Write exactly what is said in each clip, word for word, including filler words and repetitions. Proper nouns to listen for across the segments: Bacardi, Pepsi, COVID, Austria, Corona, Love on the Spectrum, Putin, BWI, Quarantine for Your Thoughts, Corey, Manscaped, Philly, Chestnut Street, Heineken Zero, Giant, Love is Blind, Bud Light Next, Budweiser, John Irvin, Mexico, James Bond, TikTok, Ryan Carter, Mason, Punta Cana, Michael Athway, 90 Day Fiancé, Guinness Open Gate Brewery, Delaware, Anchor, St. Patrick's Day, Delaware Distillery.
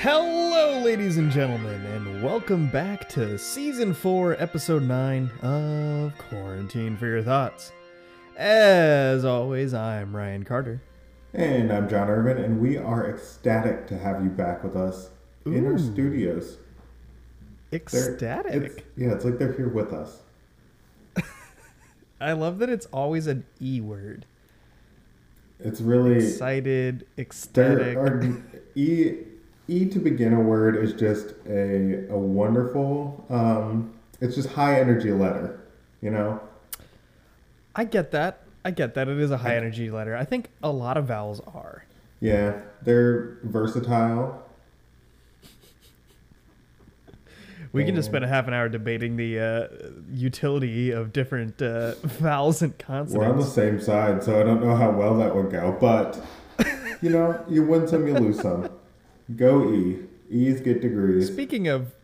Hello, ladies and gentlemen, and welcome back to Season four, Episode nine of Quarantine for Your Thoughts. As always, I'm Ryan Carter. And I'm John Irvin, and we are ecstatic to have you back with us Ooh. in our studios. Ecstatic? It's, yeah, it's like they're here with us. I love that it's always an E word. It's really... Excited, ecstatic. Our, e... E to begin a word is just a a wonderful, um, it's just high energy letter, you know? I get that. I get that. It is a high energy letter. I think a lot of vowels are. Yeah, they're versatile. We and... can just spend a half an hour debating the uh, utility of different uh, vowels and consonants. We're on the same side, so I don't know how well that would go, but, you know, you win some, you lose some. Go E. E's get degrees. Speaking of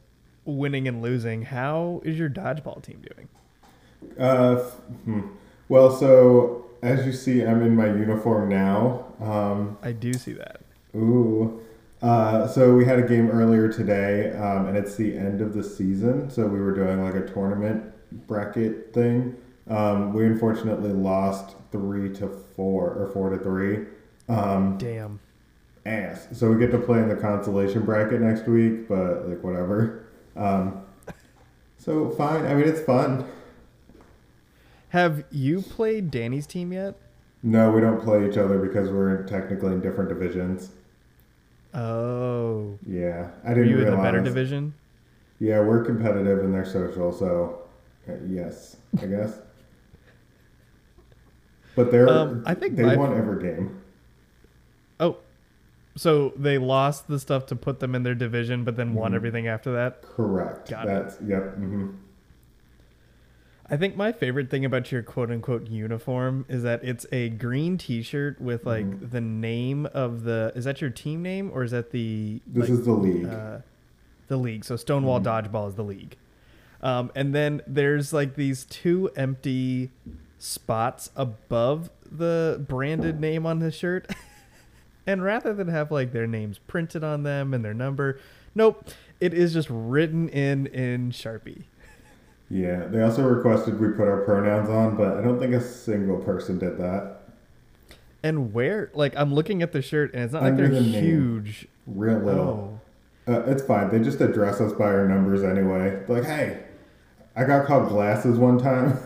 winning and losing, how is your dodgeball team doing? Uh, hmm. Well, so as you see, I'm in my uniform now. Um, I do see that. Ooh. Uh, so we had a game earlier today, um, and it's the end of the season. So we were doing like a tournament bracket thing. Um, we unfortunately lost three to four or four to three. Um, Damn. Ass. So we get to play in the consolation bracket next week, but like whatever. Um, so fine. I mean, it's fun. Have you played Danny's team yet? No, we don't play each other because we're technically in different divisions. Oh. Yeah, I didn't realize. Are you in the better division? Yeah, we're competitive and they're social, so uh, yes, I guess. But they're. Um, I think they my... won every game. Oh. So they lost the stuff to put them in their division, but then won mm-hmm. everything after that? Correct. Got That's, it. Yep. Mm-hmm. I think my favorite thing about your quote-unquote uniform is that it's a green T-shirt with like mm-hmm. the name of the... Is that your team name or is that the... This like, is the league. Uh, the league. So Stonewall mm-hmm. Dodgeball is the league. Um, and then there's like these two empty spots above the branded name on the shirt. And rather than have like their names printed on them and their number, nope, it is just written in in Sharpie. Yeah, they also requested we put our pronouns on, but I don't think a single person did that. And where, like, I'm looking at the shirt, and it's not like they're huge. Real little. Oh. Uh, it's fine. They just address us by our numbers anyway. They're like, hey, I got called glasses one time.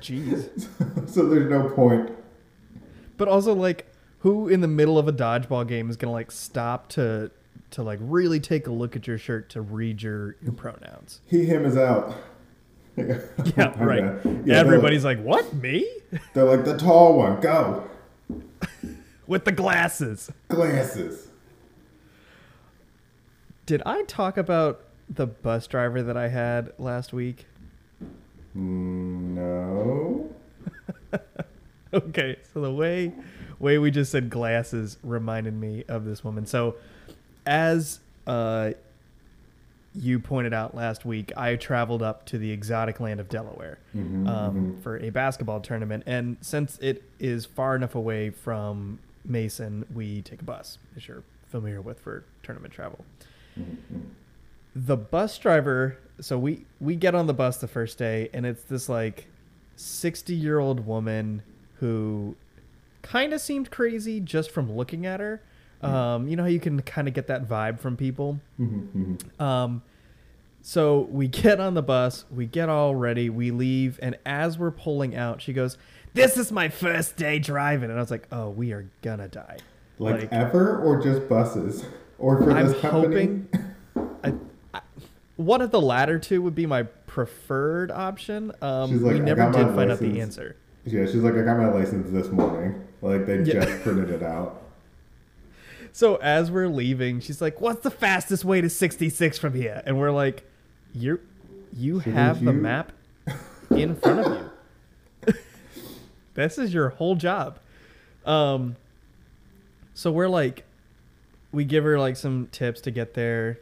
Jeez. So, so there's no point. But also, like. Who in the middle of a dodgeball game is going to like stop to to like really take a look at your shirt to read your, your pronouns? He, him is out. Yeah, oh, right. Yeah, everybody's like, like, what, me? They're like, the tall one, go. With the glasses. Glasses. Did I talk about the bus driver that I had last week? No. Okay, so the way... way we just said glasses reminded me of this woman. So as uh, you pointed out last week, I traveled up to the exotic land of Delaware mm-hmm, um, mm-hmm. for a basketball tournament. And since it is far enough away from Mason, we take a bus, as you're familiar with for tournament travel. Mm-hmm. The bus driver, so we, we get on the bus the first day, and it's this like sixty-year-old woman who... kind of seemed crazy just from looking at her. Um, you know how you can kind of get that vibe from people? Mm-hmm, mm-hmm. Um, so we get on the bus. We get all ready. We leave. And as we're pulling out, she goes, this is my first day driving. And I was like, oh, we are going to die. Like, like ever or just buses? Or for I'm this company? Hoping, I, I, one of the latter two would be my preferred option. Um, like, we never did find license. out the answer. Yeah, she's like, I got my license this morning. Like, they yeah. just printed it out. So as we're leaving, she's like, what's the fastest way to sixty-six from here? And we're like, You're, you Shouldn't have you? the map in front of you. This is your whole job. Um, so we're like, we give her like some tips to get there.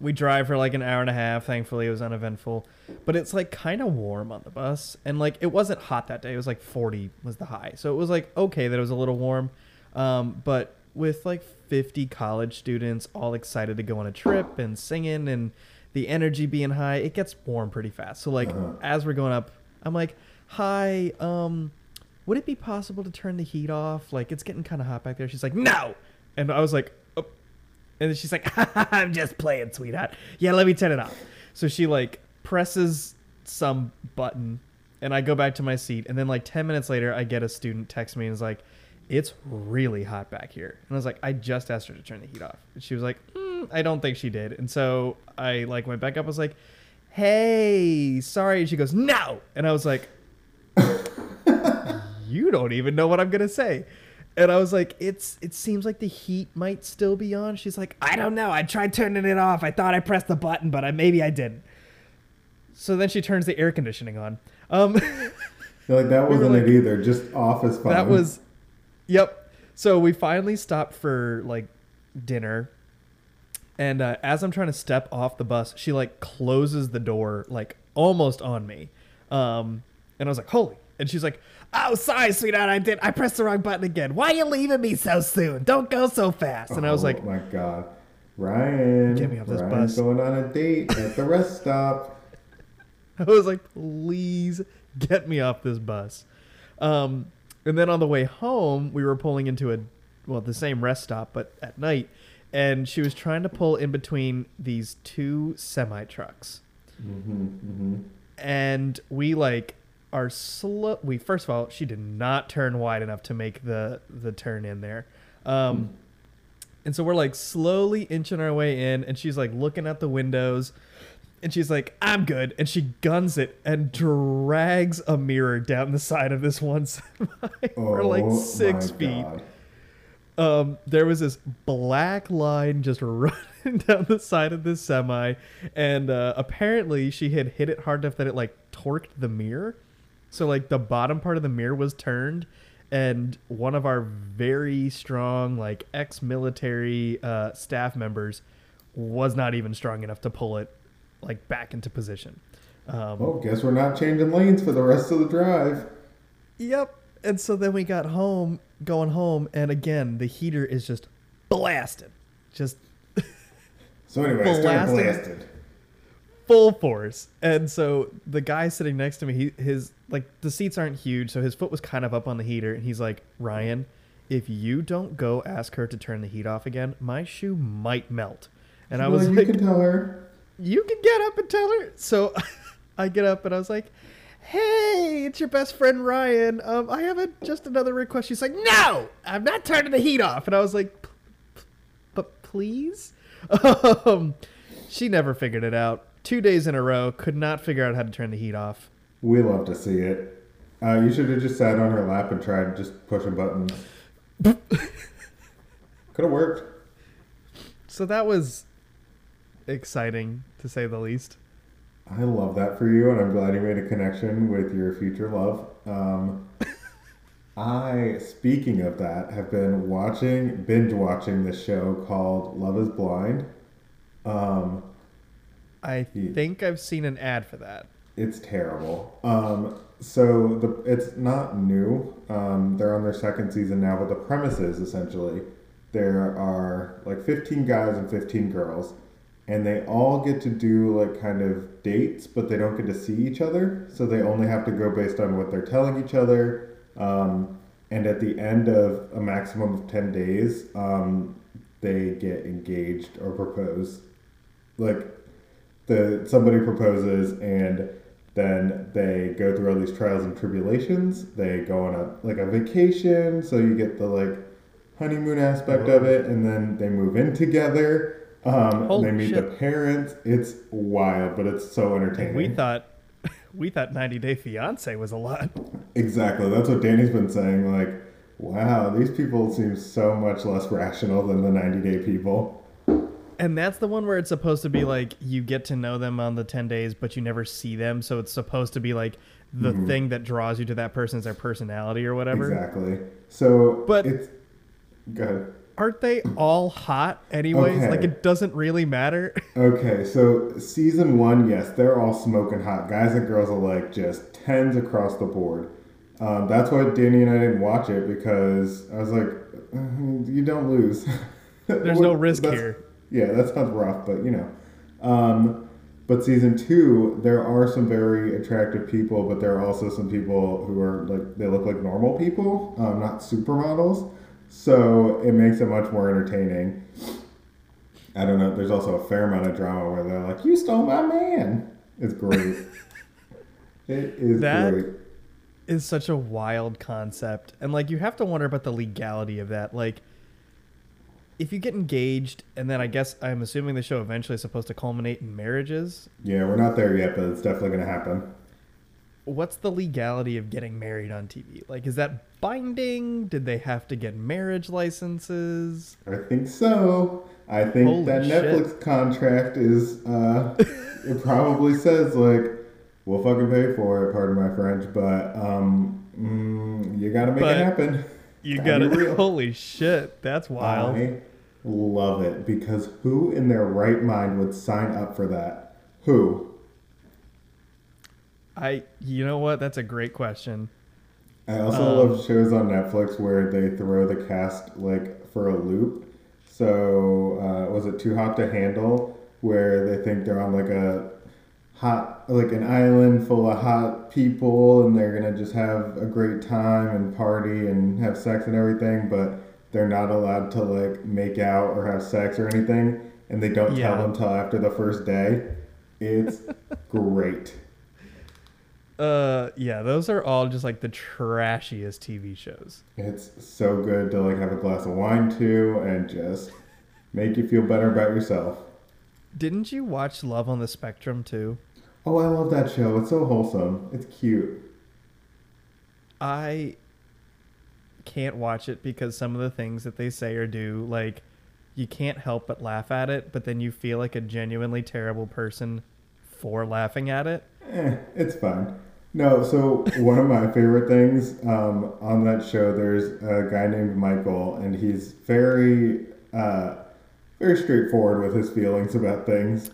We drive for like an hour and a half. Thankfully, it was uneventful. But it's like kind of warm on the bus. And like it wasn't hot that day. It was like forty was the high. So it was like okay that it was a little warm. Um, but with like fifty college students all excited to go on a trip and singing and the energy being high, it gets warm pretty fast. So like uh-huh. as we're going up, I'm like, hi, um, would it be possible to turn the heat off? Like it's getting kind of hot back there. She's like, no. And I was like, oh. And then she's like, I'm just playing, sweetheart. Yeah, let me turn it off. So she like presses some button and I go back to my seat. And then like ten minutes later, I get a student text me and is like, it's really hot back here. And I was like, I just asked her to turn the heat off. And she was like, mm, I don't think she did. And so I like went back up. I was like, hey, sorry. And she goes, no. And I was like, you don't even know what I'm going to say. And I was like, it's it seems like the heat might still be on. She's like, I don't know. I tried turning it off. I thought I pressed the button, but I maybe I didn't. So then she turns the air conditioning on. Um, like that wasn't like, it either. Just off as fun. That was... Yep. So we finally stopped for like dinner, and uh, as I'm trying to step off the bus, she like closes the door like almost on me, um, and I was like, "Holy!" And she's like, "Oh, sorry, sweetheart, I did. I pressed the wrong button again. Why are you leaving me so soon? Don't go so fast." And oh, I was like, "Oh my god, Ryan, get me off this Ryan's bus. Going on a date at the rest stop." I was like, "Please get me off this bus." Um, And then on the way home, we were pulling into a, well, the same rest stop, but at night. And she was trying to pull in between these two semi trucks. Mm-hmm, mm-hmm. And we like are slow. We, first of all, she did not turn wide enough to make the, the turn in there. Um, mm. And so we're like slowly inching our way in. And she's like looking at the windows. And she's like, I'm good. And she guns it and drags a mirror down the side of this one semi for oh, like six feet. Um, there was this black line just running down the side of this semi. And uh, apparently she had hit it hard enough that it like torqued the mirror. So like the bottom part of the mirror was turned. And one of our very strong like ex-military uh, staff members was not even strong enough to pull it like back into position. Um, oh, guess we're not changing lanes for the rest of the drive. Yep. And so then we got home, going home, and again, the heater is just blasted. Just So anyway, blasted, started blasted. Full force. And so the guy sitting next to me, he, his like the seats aren't huge, so his foot was kind of up on the heater, and he's like, Ryan, if you don't go ask her to turn the heat off again, my shoe might melt. And well, I was you like... You can tell her. You can get up and tell her. So I get up and I was like, hey, it's your best friend, Ryan. Um, I have a, just another request. She's like, no, I'm not turning the heat off. And I was like, but please? Um, she never figured it out. Two days in a row, could not figure out how to turn the heat off. We love to see it. Uh, you should have just sat on her lap and tried just pushing buttons. Could have worked. So that was... exciting to say the least. I love that for you, and I'm glad you made a connection with your future love. Um, I, speaking of that, have been watching, binge watching this show called Love is Blind. Um, I think I've seen an ad for that. It's terrible. Um, so the, it's not new. Um, they're on their second season now, but the premise is essentially there are like fifteen guys and fifteen girls. And they all get to do like kind of dates, but they don't get to see each other. So they only have to go based on what they're telling each other. Um, and at the end of a maximum of ten days, um, they get engaged or propose. Like the somebody proposes, and then they go through all these trials and tribulations. They go on a like a vacation, so you get the like honeymoon aspect of it, and then they move in together. Um, they meet shit. The parents. It's wild, but it's so entertaining. We thought, we thought ninety day fiancé was a lot. Exactly. That's what Danny's been saying. Like, wow, these people seem so much less rational than the ninety day people. And that's the one where it's supposed to be like, you get to know them on the ten days, but you never see them. So it's supposed to be like the mm-hmm. thing that draws you to that person is their personality or whatever. Exactly. So, but it's go ahead. Aren't they all hot anyways? Okay. Like, it doesn't really matter. Okay, so season one, yes, they're all smoking hot. Guys and girls alike, just tens across the board. Um, that's why Danny and I didn't watch it, because I was like, you don't lose. There's no risk here. Yeah, that sounds rough, but you know. Um, but season two, there are some very attractive people, but there are also some people who are like, they look like normal people, um, not supermodels. So it makes it much more entertaining. I don't know. There's also a fair amount of drama where they're like, you stole my man. It's great. It is that great. Is such a wild concept. And like, you have to wonder about the legality of that. Like, if you get engaged, and then I guess I'm assuming the show eventually is supposed to culminate in marriages. Yeah, we're not there yet, but it's definitely going to happen. What's the legality of getting married on T V? Like, is that binding? Did they have to get marriage licenses? I think so. I think Holy that shit. Netflix contract is, uh, it probably says, like, we'll fucking pay for it, pardon my French, but um, mm, you got to make but it happen. You got to. Holy shit. That's wild. I love it, because who in their right mind would sign up for that? Who? I, you know what? That's a great question. I also um, love shows on Netflix where they throw the cast, like, for a loop. So, uh, was it Too Hot to Handle? Where they think they're on, like, a hot, like, an island full of hot people, and they're going to just have a great time and party and have sex and everything, but they're not allowed to, like, make out or have sex or anything, and they don't yeah. tell them till after the first day. It's great. Uh, yeah, those are all just like the trashiest T V shows. It's so good to like have a glass of wine to and just make you feel better about yourself. Didn't you watch Love on the Spectrum too? Oh, I love that show. It's so wholesome. It's cute. I can't watch it because some of the things that they say or do, like, you can't help but laugh at it, but then you feel like a genuinely terrible person for laughing at it. Eh, it's fine. No, so one of my favorite things um, on that show, there's a guy named Michael, and he's very, uh, very straightforward with his feelings about things.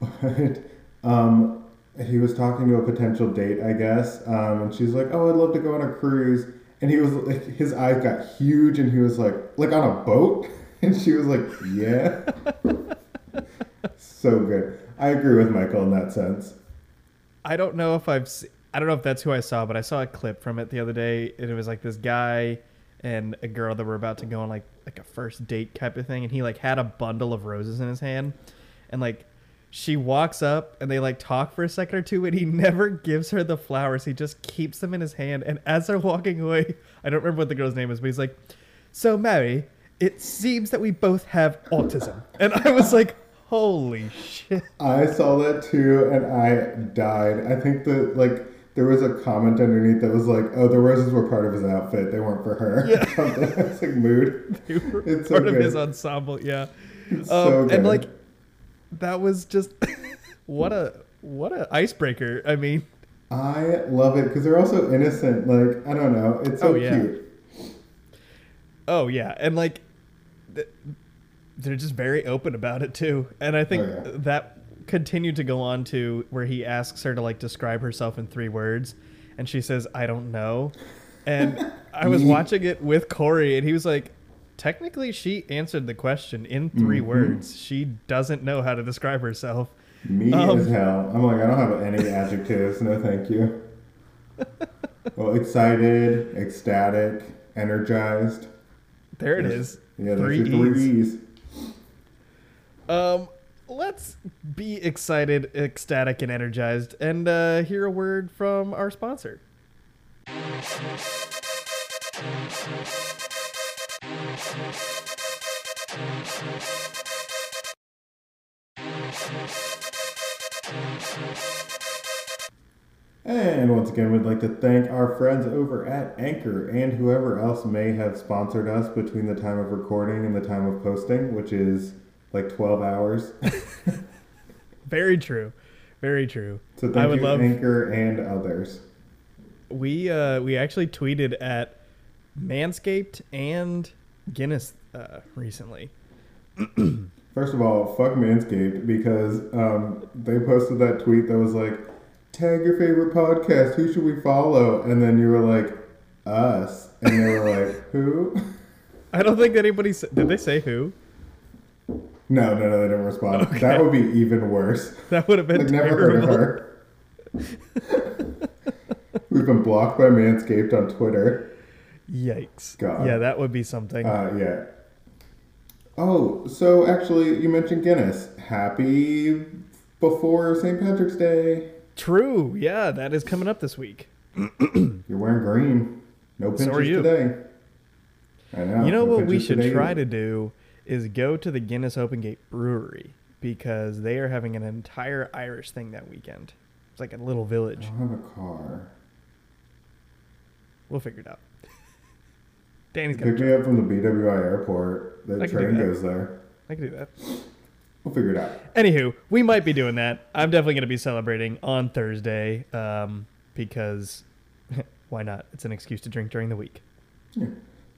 But um, he was talking to a potential date, I guess, um, and she's like, "Oh, I'd love to go on a cruise." And he was like, his eyes got huge, and he was like, "Like on a boat?" And she was like, "Yeah." So good. I agree with Michael in that sense. I don't know if I've, se- I don't know if that's who I saw, but I saw a clip from it the other day, and it was like this guy and a girl that were about to go on like, like a first date type of thing. And he like had a bundle of roses in his hand, and like she walks up and they like talk for a second or two, and he never gives her the flowers. He just keeps them in his hand. And as they're walking away, I don't remember what the girl's name is, but he's like, "So Mary, it seems that we both have autism." And I was like, holy shit. I saw that too, and I died. I think that, like, there was a comment underneath that was like, oh, the roses were part of his outfit. They weren't for her. Yeah. It's like mood. They were it's part so of good. His ensemble, yeah. It's um, so good. And, like, that was just, what a, what a icebreaker. I mean. I love it, because they're also innocent. Like, I don't know. It's so oh, yeah. cute. Oh, yeah. And, like, th- they're just very open about it too. And I think oh, yeah. that continued to go on to where he asks her to like describe herself in three words. And she says, "I don't know." And I was watching it with Corey, and he was like, technically she answered the question in three mm-hmm. words. She doesn't know how to describe herself. Me um, as hell. I'm like, I don't have any adjectives. No, thank you. Well, excited, ecstatic, energized. There it is. Yeah, three E's. Three E's. Um, let's be excited, ecstatic, and energized, and uh, hear a word from our sponsor. And once again, we'd like to thank our friends over at Anchor and whoever else may have sponsored us between the time of recording and the time of posting, which is like twelve hours. Very true. Very true. So thank I would you, love... Anchor and others. We uh, we actually tweeted at Manscaped and Guinness uh, recently. First of all, fuck Manscaped, because um, they posted that tweet that was like, tag your favorite podcast. Who should we follow? And then you were like, us. And they were like, who? I don't think anybody sa- did they say who? No, no, no, they didn't respond. Okay. That would be even worse. That would have been like, terrible. Never heard of her. We've been blocked by Manscaped on Twitter. Yikes. God. Yeah, that would be something. Uh, yeah. Oh, so actually, you mentioned Guinness. Happy before Saint Patrick's Day. True. Yeah, that is coming up this week. You're wearing green. No pinches so are you. Today. I know. You know no what we should today. try to do is go to the Guinness Open Gate Brewery because they are having an entire Irish thing that weekend. It's like a little village. I don't have a car. We'll figure it out. Danny's gonna pick me up from the B W I airport. The train goes there. I can do that. We'll figure it out. Anywho, we might be doing that. I'm definitely going to be celebrating on Thursday um, because why not? It's an excuse to drink during the week. Yeah,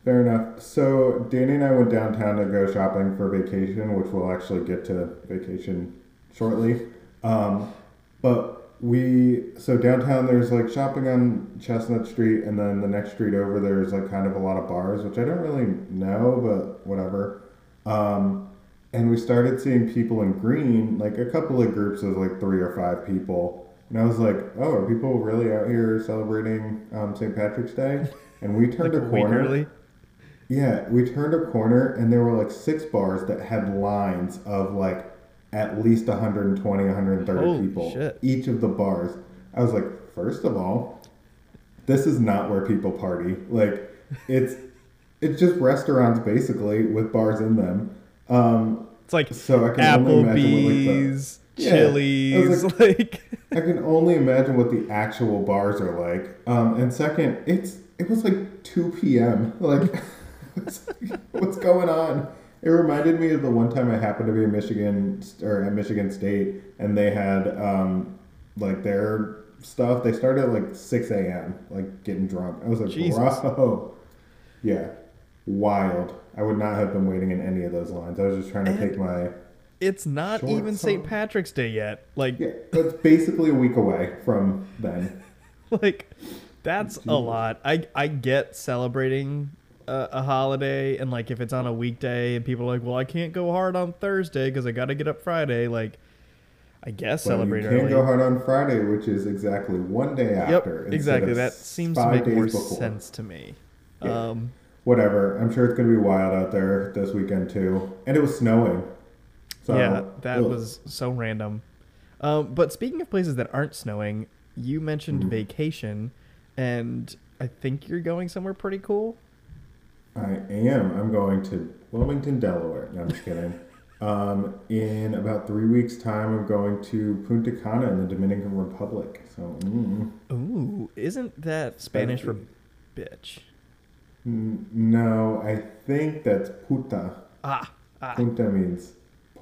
fair enough. So Danny and I went downtown to go shopping for vacation, which we'll actually get to vacation shortly. Um, but we, so downtown there's like shopping on Chestnut Street, and then the next street over there's like kind of a lot of bars, which I don't really know, but whatever. Um, and we started seeing people in green, like a couple of groups of like three or five people. And I was like, oh, are people really out here celebrating um, Saint Patrick's Day? And we turned like a corner. Early? Yeah, we turned a corner and there were like six bars that had lines of like at least one hundred twenty, one hundred thirty Holy people. Shit. Each of the bars. I was like, first of all, this is not where people party. Like, it's it's just restaurants basically with bars in them. Um, it's like so I can Applebee's. Yeah. Chili's, I like, like I can only imagine what the actual bars are like. Um, and second, it's it was like two p.m. Like, what's going on? It reminded me of the one time I happened to be in Michigan or at Michigan State, and they had um, like their stuff. They started at like six a.m. like getting drunk. I was like, Jesus. Bro, yeah, wild. I would not have been waiting in any of those lines. I was just trying to take my. It's not Short even Saint Patrick's Day yet. Like, yeah, that's basically a week away from then. Like, that's Jesus. a lot. I I get celebrating a, a holiday, and like if it's on a weekday, and people are like, "Well, I can't go hard on Thursday because I got to get up Friday." Like, I guess well, celebrate. You can early. go hard on Friday, which is exactly one day after. Yep, exactly. That seems to make more before. sense to me. Yeah. Um, Whatever. I'm sure it's gonna be wild out there this weekend too, and it was snowing. So, yeah, that ugh. was so random. Um, but speaking of places that aren't snowing, you mentioned mm-hmm. vacation, and I think you're going somewhere pretty cool. I am. I'm going to Wilmington, Delaware. No, I'm just kidding. um, in about three weeks' time, I'm going to Punta Cana in the Dominican Republic. So, mm. Ooh, isn't that Spanish for bitch? N- no, I think that's puta. Ah, ah. Puta means...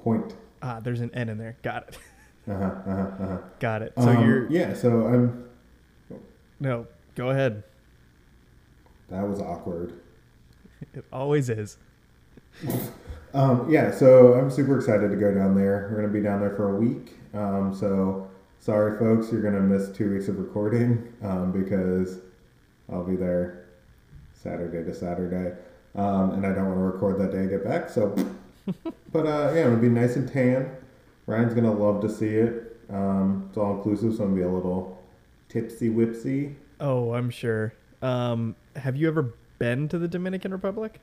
Point. Ah, there's an N in there. Got it. uh-huh, uh-huh, uh-huh. Got it. So um, you're... Yeah, so I'm... No, go ahead. That was awkward. It always is. um, yeah, so I'm super excited to go down there. We're going to be down there for a week. Um, so sorry, folks. You're going to miss two weeks of recording um, because I'll be there Saturday to Saturday. Um, and I don't want to record that day and get back, so... But uh, yeah, it'll be nice and tan. Ryan's gonna love to see it. Um, it's all inclusive, so I'm gonna be a little tipsy whipsy. Oh, I'm sure. Um, have you ever been to the Dominican Republic?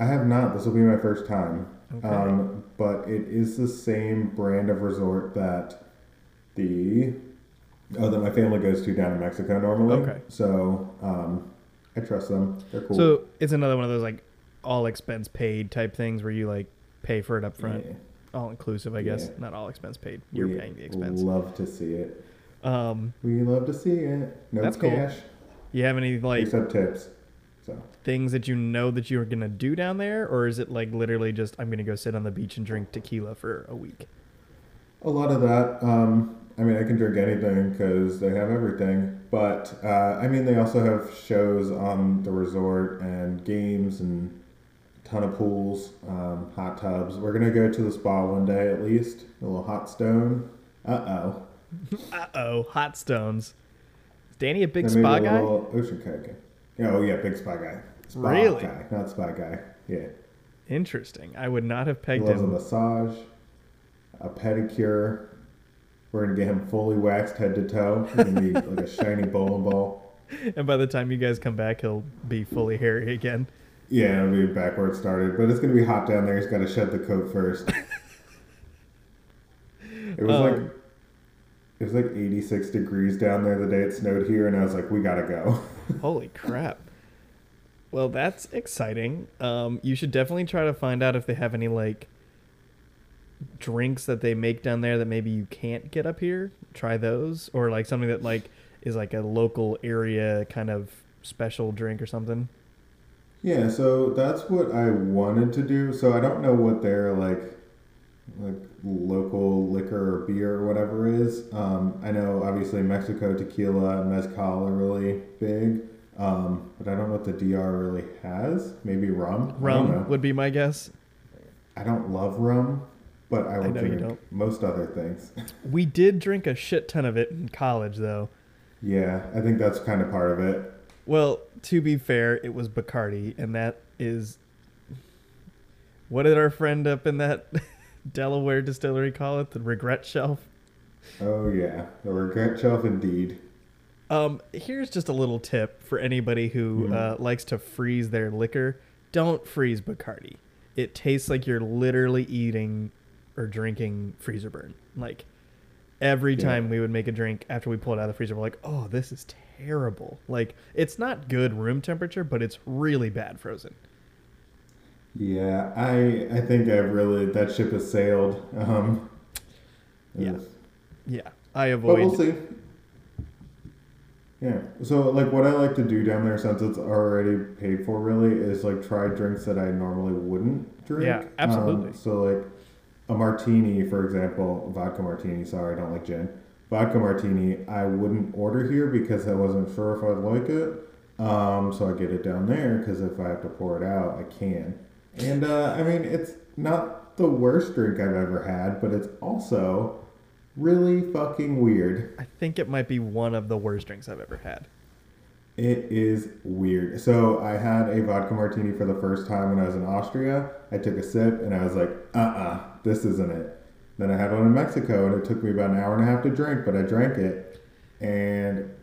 I have not. This will be my first time. Okay. Um, but it is the same brand of resort that the oh that my family goes to down in Mexico normally. Okay. So um, I trust them. They're cool. So it's another one of those like. all expense paid type things where you like pay for it up front. Yeah. All inclusive, I guess. Yeah. Not all expense paid. You're we paying the expense. We love to see it. Um, we love to see it. No that's cash. Cool. You have any like except tips. So things that you know that you're gonna do down there, or is it like literally just I'm gonna go sit on the beach and drink tequila for a week? A lot of that. Um, I mean, I can drink anything because they have everything. But uh, I mean, they also have shows on the resort and games and. Ton of pools, um, hot tubs. We're going to go to the spa one day at least. A little hot stone. Uh-oh. Uh-oh, hot stones. Is Danny a big spa guy? Ocean kayaking. Oh, yeah, big spa guy. Spa really? Guy, not spa guy. Yeah. Interesting. I would not have pegged him. He loves him. A massage, a pedicure. We're going to get him fully waxed head to toe. He's going to be like a shiny bowling ball. And by the time you guys come back, he'll be fully hairy again. Yeah, it'll be back where it started. But it's going to be hot down there. He's got to shed the coat first. It was um, like it was like eighty-six degrees down there the day it snowed here. And I was like, we got to go. Holy crap. Well, that's exciting. Um, you should definitely try to find out if they have any, like, drinks that they make down there that maybe you can't get up here. Try those. Or, like, something that, like, is, like, a local area kind of special drink or something. Yeah, so that's what I wanted to do. So I don't know what their, like, like local liquor or beer or whatever is. Um, I know, obviously, Mexico tequila and mezcal are really big. Um, but I don't know what the D R really has. Maybe rum. Rum would be my guess. I don't love rum, but I will drink most other things. We did drink a shit ton of it in college, though. Yeah, I think that's kind of part of it. Well, to be fair, it was Bacardi, and that is... What did our friend up in that Delaware distillery call it? The regret shelf? Oh, yeah. The regret shelf, indeed. Um, here's just a little tip for anybody who mm-hmm. uh, likes to freeze their liquor. Don't freeze Bacardi. It tastes like you're literally eating or drinking freezer burn. Like, every yeah. time we would make a drink after we pull it out of the freezer, we're like, oh, this is terrible. Like, it's not good room temperature, but it's really bad frozen. Yeah, I I think I really, that ship has sailed. Um, yeah. Was... Yeah, I avoid... But we'll see. Yeah, so like what I like to do down there, since it's already paid for really, is like try drinks that I normally wouldn't drink. Yeah, absolutely. Um, so like a martini, for example, vodka martini, sorry, I don't like gin. Vodka martini, I wouldn't order here because I wasn't sure if I'd like it. Um, so I get it down there because if I have to pour it out, I can. And uh, I mean, it's not the worst drink I've ever had, but it's also... really fucking weird. I think it might be one of the worst drinks I've ever had. It is weird. So I had a vodka martini for the first time when I was in Austria. I took a sip and I was like, uh-uh, this isn't it. Then I had one in Mexico and it took me about an hour and a half to drink, but I drank it. And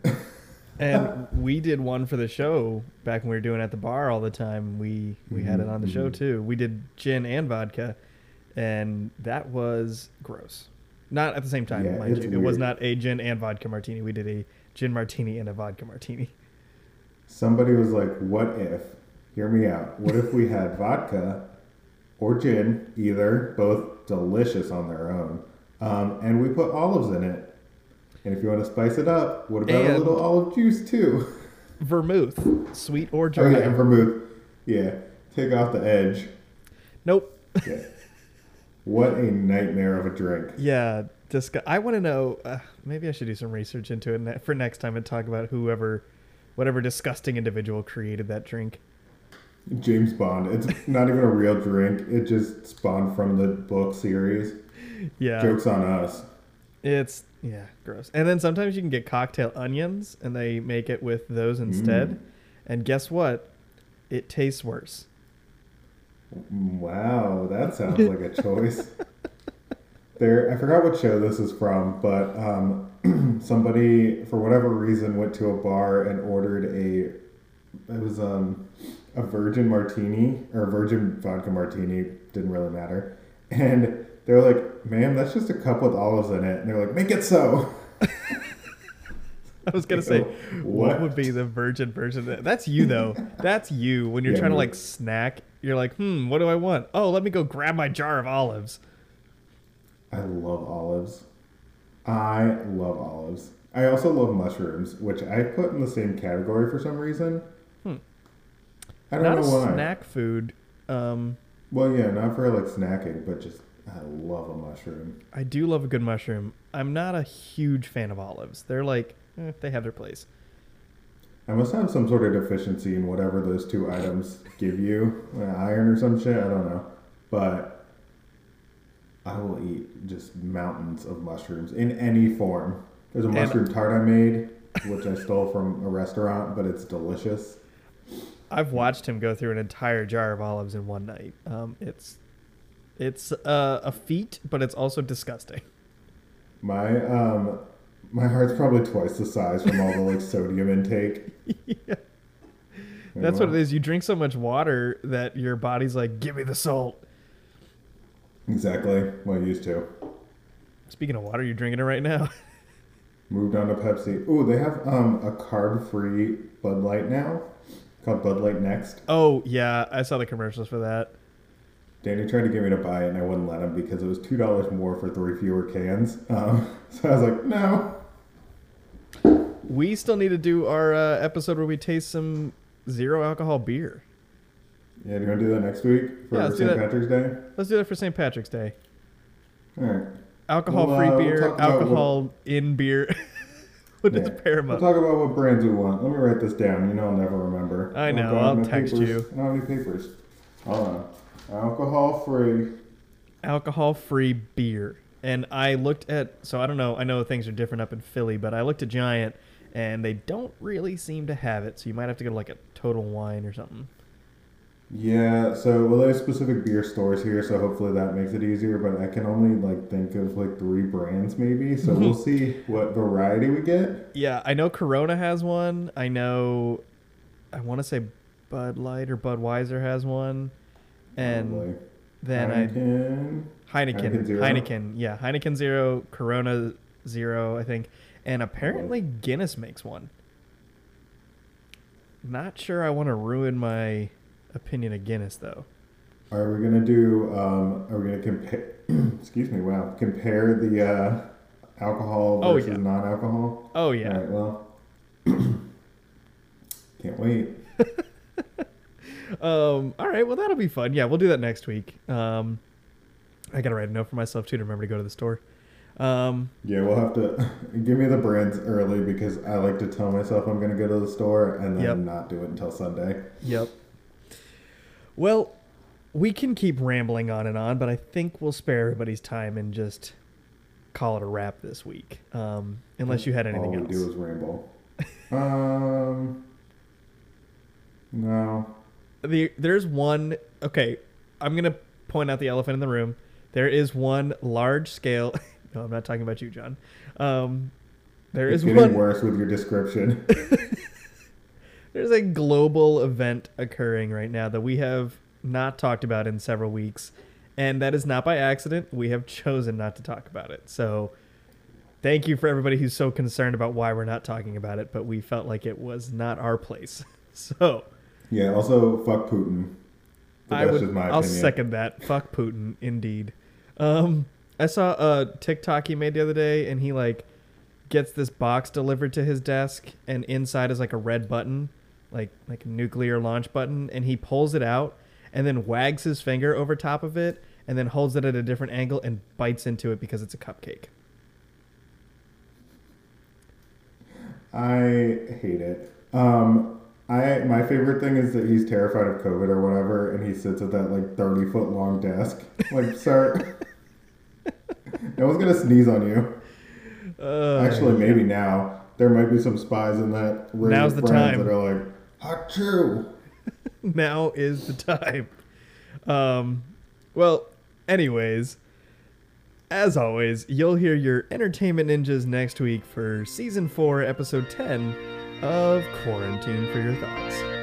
and we did one for the show back when we were doing it at the bar all the time. We, we had it on the show too. We did gin and vodka and that was gross. Not at the same time, yeah, mind you. Weird. It was not a gin and vodka martini. We did a gin martini and a vodka martini. Somebody was like, what if, hear me out, what if we had vodka or gin, either, both delicious on their own, um, and we put olives in it. And if you want to spice it up, what about and a little olive juice, too? Vermouth, sweet or dry. Oh, yeah, and vermouth. Yeah, take off the edge. Nope. Yeah. What a nightmare of a drink. Yeah. Disgu- I want to know, uh, maybe I should do some research into it ne- for next time and talk about whoever, whatever disgusting individual created that drink. James Bond. It's not even a real drink. It just spawned from the book series. Yeah. Joke's on us. It's, yeah, gross. And then sometimes you can get cocktail onions and they make it with those instead. Mm. And guess what? It tastes worse. Wow, that sounds like a choice. There, I forgot what show this is from, but um, somebody, for whatever reason, went to a bar and ordered a, it was um, a virgin martini, or a virgin vodka martini, didn't really matter. And they were like, ma'am, that's just a cup with olives in it. And they're like, make it so. I was going to say, what? what would be the virgin version of that? That's you, though. That's you. When you're yeah, trying to, like, snack, you're like, hmm, what do I want? Oh, let me go grab my jar of olives. I love olives. I love olives. I also love mushrooms, which I put in the same category for some reason. Hmm. I don't not know why. Not snack food. Um, well, yeah, not for, like, snacking, but just... I love a mushroom. I do love a good mushroom. I'm not a huge fan of olives. They're like, eh, they have their place. I must have some sort of deficiency in whatever those two items give you. Iron or some shit, I don't know. But I I will eat just mountains of mushrooms in any form. There's a Damn mushroom it. tart I made, which I stole from a restaurant, but it's delicious. I've watched him go through an entire jar of olives in one night. Um, it's it's uh, a feat, but it's also disgusting. My um, my heart's probably twice the size from all the like sodium intake. Yeah. That's what it is. You drink so much water that your body's like, give me the salt. Exactly. Well, I used to. Speaking of water, you're drinking it right now. Moved on to Pepsi. Ooh, they have um, a carb-free Bud Light now called Bud Light Next. Oh, yeah. I saw the commercials for that. Danny tried to get me to buy it, and I wouldn't let him because it was two dollars more for three fewer cans. Um, so I was like, no. We still need to do our uh, episode where we taste some zero alcohol beer. Yeah, do you want to do that next week for yeah, Saint Patrick's Day? Let's do that for Saint Patrick's Day. All right. Alcohol-free well, uh, beer, we'll alcohol what, in beer. What yeah. is paramount? We'll talk about what brands we want. Let me write this down. You know I'll never remember. I know. I'll, I'll text papers. you. I don't have any papers. Hold on. Alcohol-free. Alcohol-free beer. And I looked at, so I don't know, I know things are different up in Philly, but I looked at Giant, and they don't really seem to have it, so you might have to go to like a Total Wine or something. Yeah, so well, there's specific beer stores here, so hopefully that makes it easier, but I can only like think of like three brands maybe, so we'll see what variety we get. Yeah, I know Corona has one. I know, I want to say Bud Light or Budweiser has one. And Probably. then Heineken. I... Heineken. Heineken Zero. Heineken, yeah. Heineken Zero, Corona Zero, I think. And apparently Guinness makes one. Not sure I want to ruin my opinion of Guinness, though. Are we going to do, um, are we going to compare, excuse me, wow, compare the uh, alcohol versus oh, yeah. non-alcohol? Oh, yeah. All right, well, can't wait. um. All right, well, that'll be fun. Yeah, we'll do that next week. Um, I got to write a note for myself, too, to remember to go to the store. Um, yeah, we'll have to give me the brands early because I like to tell myself I'm going to go to the store and then yep. not do it until Sunday. Yep. Well, we can keep rambling on and on, but I think we'll spare everybody's time and just call it a wrap this week. Um, unless you had anything else. All we else. do is ramble. um, no. The, there's one. Okay, I'm going to point out the elephant in the room. There is one large scale. No, I'm not talking about you, John. Um, there it's is getting one... worse with your description. There's a global event occurring right now that we have not talked about in several weeks, and that is not by accident. We have chosen not to talk about it. So thank you for everybody who's so concerned about why we're not talking about it, but we felt like it was not our place. So yeah, also fuck Putin. I would, my I'll opinion. second that. Fuck Putin, indeed. Um... I saw a TikTok he made the other day, and he like gets this box delivered to his desk, and inside is like a red button, like like a nuclear launch button, and he pulls it out and then wags his finger over top of it and then holds it at a different angle and bites into it because it's a cupcake. I hate it. Um, I my favorite thing is that he's terrified of COVID or whatever, and he sits at that like thirty foot long desk. Like, sir. No one's going to sneeze on you. Uh, Actually, maybe yeah. now. There might be some spies in that. Now's the time. That are like, Hachu. Now is the time. Um, well, anyways, as always, you'll hear your entertainment ninjas next week for season four, episode ten of Quarantine for Your Thoughts.